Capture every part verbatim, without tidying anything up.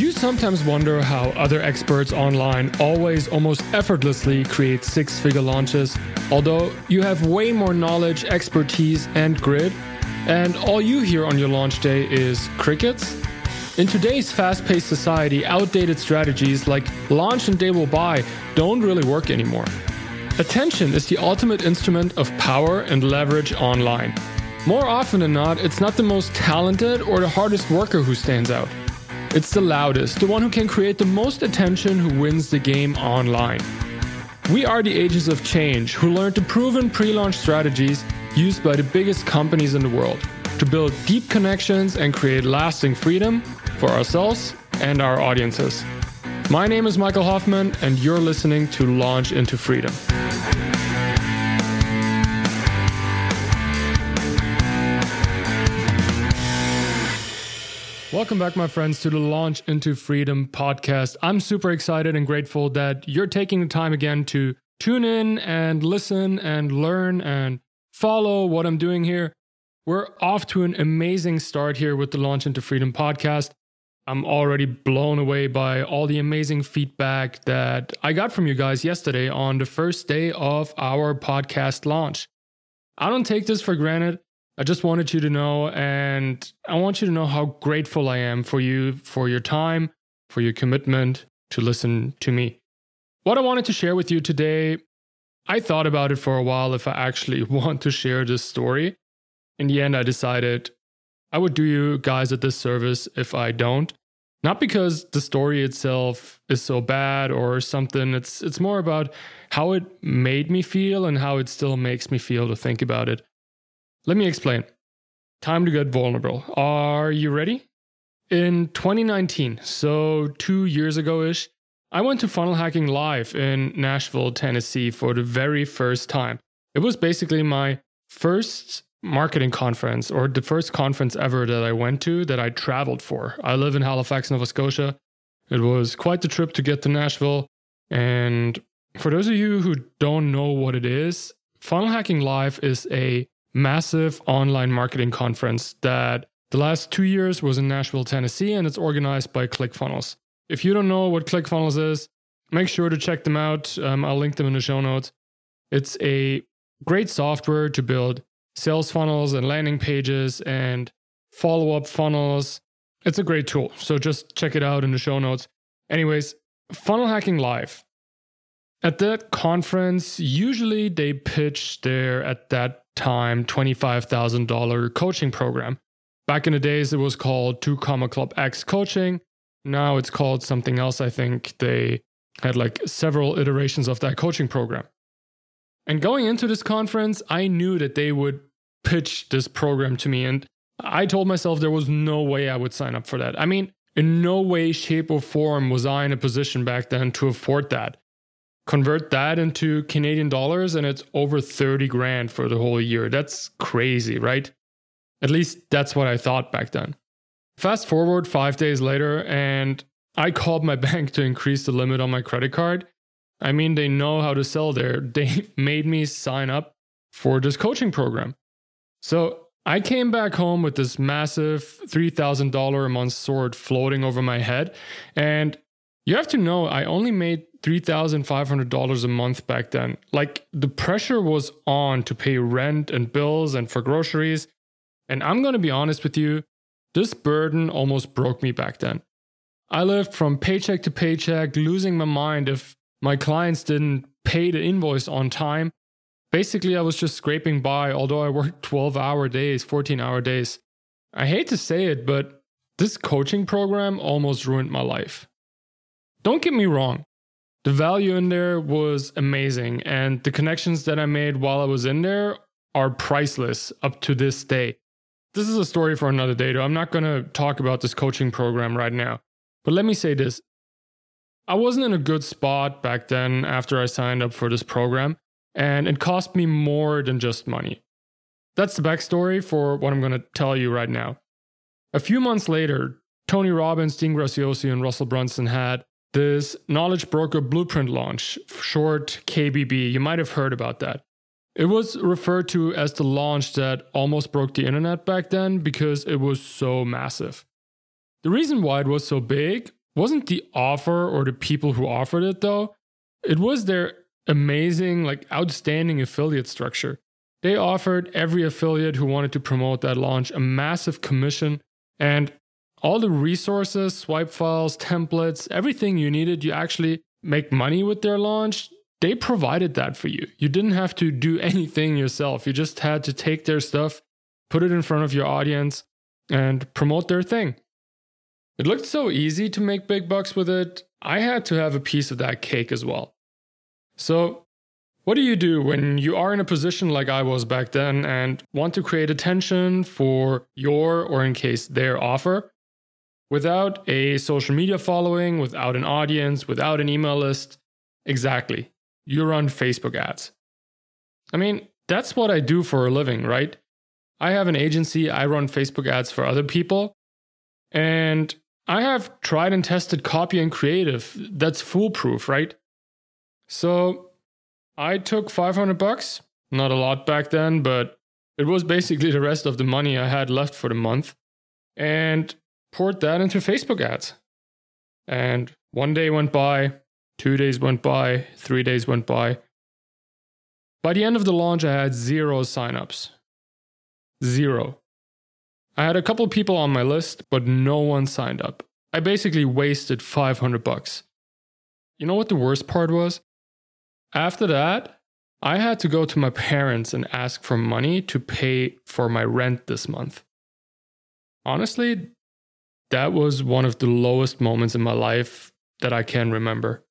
You sometimes wonder how other experts online always almost effortlessly create six-figure launches, although you have way more knowledge, expertise, and grit, and all you hear on your launch day is crickets? In today's fast-paced society, outdated strategies like launch and they will buy don't really work anymore. Attention is the ultimate instrument of power and leverage online. More often than not, it's not the most talented or the hardest worker who stands out. It's the loudest, the one who can create the most attention who wins the game online. We are the agents of change who learned the proven pre-launch strategies used by the biggest companies in the world to build deep connections and create lasting freedom for ourselves and our audiences. My name is Michael Hoffman, and you're listening to Launch into Freedom. Welcome back, my friends, to the Launch into Freedom podcast. I'm super excited and grateful that you're taking the time again to tune in and listen and learn and follow what I'm doing here. We're off to an amazing start here with the Launch into Freedom podcast. I'm already blown away by all the amazing feedback that I got from you guys yesterday on the first day of our podcast launch. I don't take this for granted. I just wanted you to know, and I want you to know how grateful I am for you, for your time, for your commitment to listen to me. What I wanted to share with you today, I thought about it for a while if I actually want to share this story. In the end, I decided I would do you guys a disservice if I don't. Not because the story itself is so bad or something. It's it's more about how it made me feel and how it still makes me feel to think about it. Let me explain. Time to get vulnerable. Are you ready? In twenty nineteen, so two years ago-ish, I went to Funnel Hacking Live in Nashville, Tennessee for the very first time. It was basically my first marketing conference, or the first conference ever that I went to that I traveled for. I live in Halifax, Nova Scotia. It was quite the trip to get to Nashville. And for those of you who don't know what it is, Funnel Hacking Live is a massive online marketing conference that the last two years was in Nashville, Tennessee, and it's organized by ClickFunnels. If you don't know what ClickFunnels is, make sure to check them out. Um, I'll link them in the show notes. It's a great software to build sales funnels and landing pages and follow-up funnels. It's a great tool, so just check it out in the show notes. Anyways, Funnel Hacking Live. At that conference, usually they pitch their, at that time, twenty-five thousand dollars coaching program. Back in the days, it was called two Comma Club X Coaching. Now it's called something else. I think they had like several iterations of that coaching program. And going into this conference, I knew that they would pitch this program to me. And I told myself there was no way I would sign up for that. I mean, in no way, shape, or form was I in a position back then to afford that. Convert that into Canadian dollars and it's over thirty grand for the whole year. That's crazy, right? At least that's what I thought back then. Fast forward five days later and I called my bank to increase the limit on my credit card. I mean, they know how to sell there. They made me sign up for this coaching program. So I came back home with this massive three thousand dollars a month sword floating over my head. And you have to know, I only made three thousand five hundred dollars a month back then. Like, the pressure was on to pay rent and bills and for groceries. And I'm going to be honest with you, this burden almost broke me back then. I lived from paycheck to paycheck, losing my mind if my clients didn't pay the invoice on time. Basically, I was just scraping by, although I worked twelve-hour days, fourteen-hour days. I hate to say it, but this coaching program almost ruined my life. Don't get me wrong. The value in there was amazing, and the connections that I made while I was in there are priceless up to this day. This is a story for another day, though. I'm not going to talk about this coaching program right now. But let me say this. I wasn't in a good spot back then after I signed up for this program, and it cost me more than just money. That's the backstory for what I'm going to tell you right now. A few months later, Tony Robbins, Dean Graziosi, and Russell Brunson had this Knowledge Broker Blueprint launch, short K B B. You might have heard about that. It was referred to as the launch that almost broke the internet back then because it was so massive. The reason why it was so big wasn't the offer or the people who offered it though. It was their amazing, like outstanding affiliate structure. They offered every affiliate who wanted to promote that launch a massive commission, and all the resources, swipe files, templates, everything you needed, you actually make money with their launch. They provided that for you. You didn't have to do anything yourself. You just had to take their stuff, put it in front of your audience, and promote their thing. It looked so easy to make big bucks with it. I had to have a piece of that cake as well. So what do you do when you are in a position like I was back then and want to create attention for your, or in case their, offer? Without a social media following, without an audience, without an email list. Exactly. You run Facebook ads. I mean, that's what I do for a living, right? I have an agency, I run Facebook ads for other people. And I have tried and tested copy and creative. That's foolproof, right? So I took five hundred bucks, not a lot back then, but it was basically the rest of the money I had left for the month, and poured that into Facebook ads. And one day went by, two days went by, three days went by. By the end of the launch, I had zero signups. Zero. I had a couple people on my list, but no one signed up. I basically wasted five hundred bucks. You know what the worst part was? After that, I had to go to my parents and ask for money to pay for my rent this month. Honestly, that was one of the lowest moments in my life that I can remember.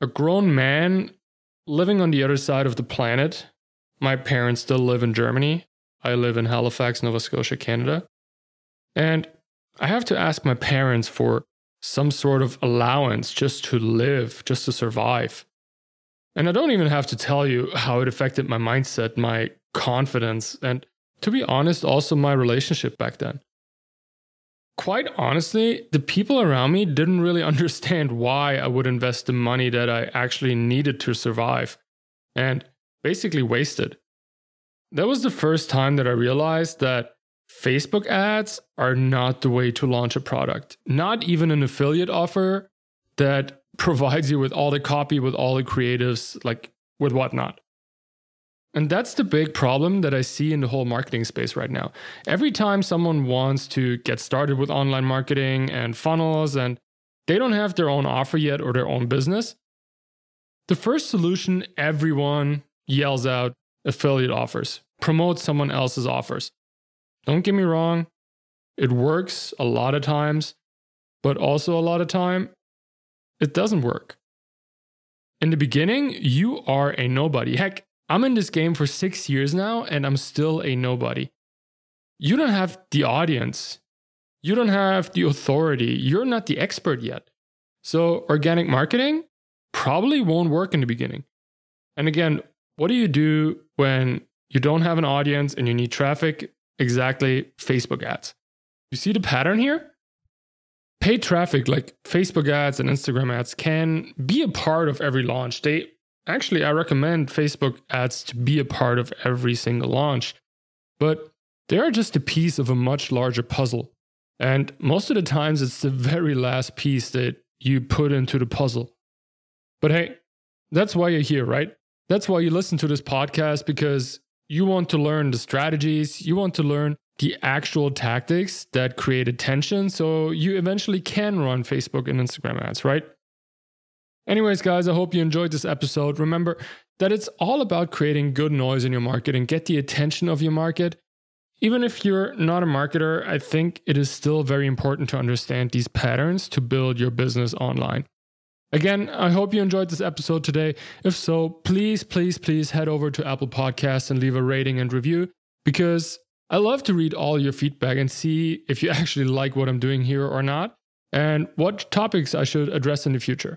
A grown man living on the other side of the planet. My parents still live in Germany. I live in Halifax, Nova Scotia, Canada. And I have to ask my parents for some sort of allowance just to live, just to survive. And I don't even have to tell you how it affected my mindset, my confidence, and to be honest, also my relationship back then. Quite honestly, the people around me didn't really understand why I would invest the money that I actually needed to survive and basically wasted. That was the first time that I realized that Facebook ads are not the way to launch a product. Not even an affiliate offer that provides you with all the copy, with all the creatives, like with whatnot. And that's the big problem that I see in the whole marketing space right now. Every time someone wants to get started with online marketing and funnels, and they don't have their own offer yet or their own business, the first solution everyone yells out, affiliate offers, promote someone else's offers. Don't get me wrong, it works a lot of times, but also a lot of time, it doesn't work. In the beginning, you are a nobody. Heck, I'm in this game for six years now, and I'm still a nobody. You don't have the audience. You don't have the authority. You're not the expert yet. So organic marketing probably won't work in the beginning. And again, what do you do when you don't have an audience and you need traffic? Exactly, Facebook ads. You see the pattern here? Paid traffic like Facebook ads and Instagram ads can be a part of every launch. They Actually, I recommend Facebook ads to be a part of every single launch, but they are just a piece of a much larger puzzle. And most of the times, it's the very last piece that you put into the puzzle. But hey, that's why you're here, right? That's why you listen to this podcast, because you want to learn the strategies, you want to learn the actual tactics that create attention, so you eventually can run Facebook and Instagram ads, right? Anyways, guys, I hope you enjoyed this episode. Remember that it's all about creating good noise in your market and get the attention of your market. Even if you're not a marketer, I think it is still very important to understand these patterns to build your business online. Again, I hope you enjoyed this episode today. If so, please, please, please head over to Apple Podcasts and leave a rating and review, because I love to read all your feedback and see if you actually like what I'm doing here or not, and what topics I should address in the future.